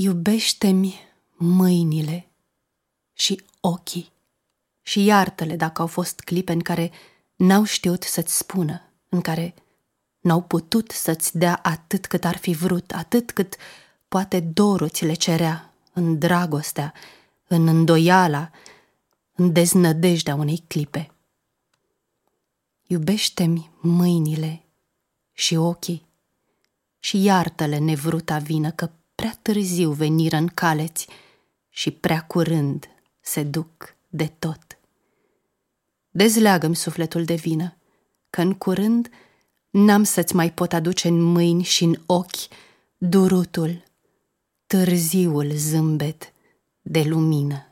Iubește-mi mâinile și ochii și iartă-le dacă au fost clipe în care n-au știut să-ți spună, în care n-au putut să-ți dea atât cât ar fi vrut, atât cât poate dorul ți le cerea, în dragostea, în îndoiala, în deznădejdea unei clipe. Iubește-mi mâinile și ochii și iartă-le nevruta vină că prea târziu veniră în caleți și prea curând se duc de tot. Dezleagă-mi sufletul de vină, că în curând n-am să-ți mai pot aduce în mâini și în ochi durutul, târziul zâmbet de lumină.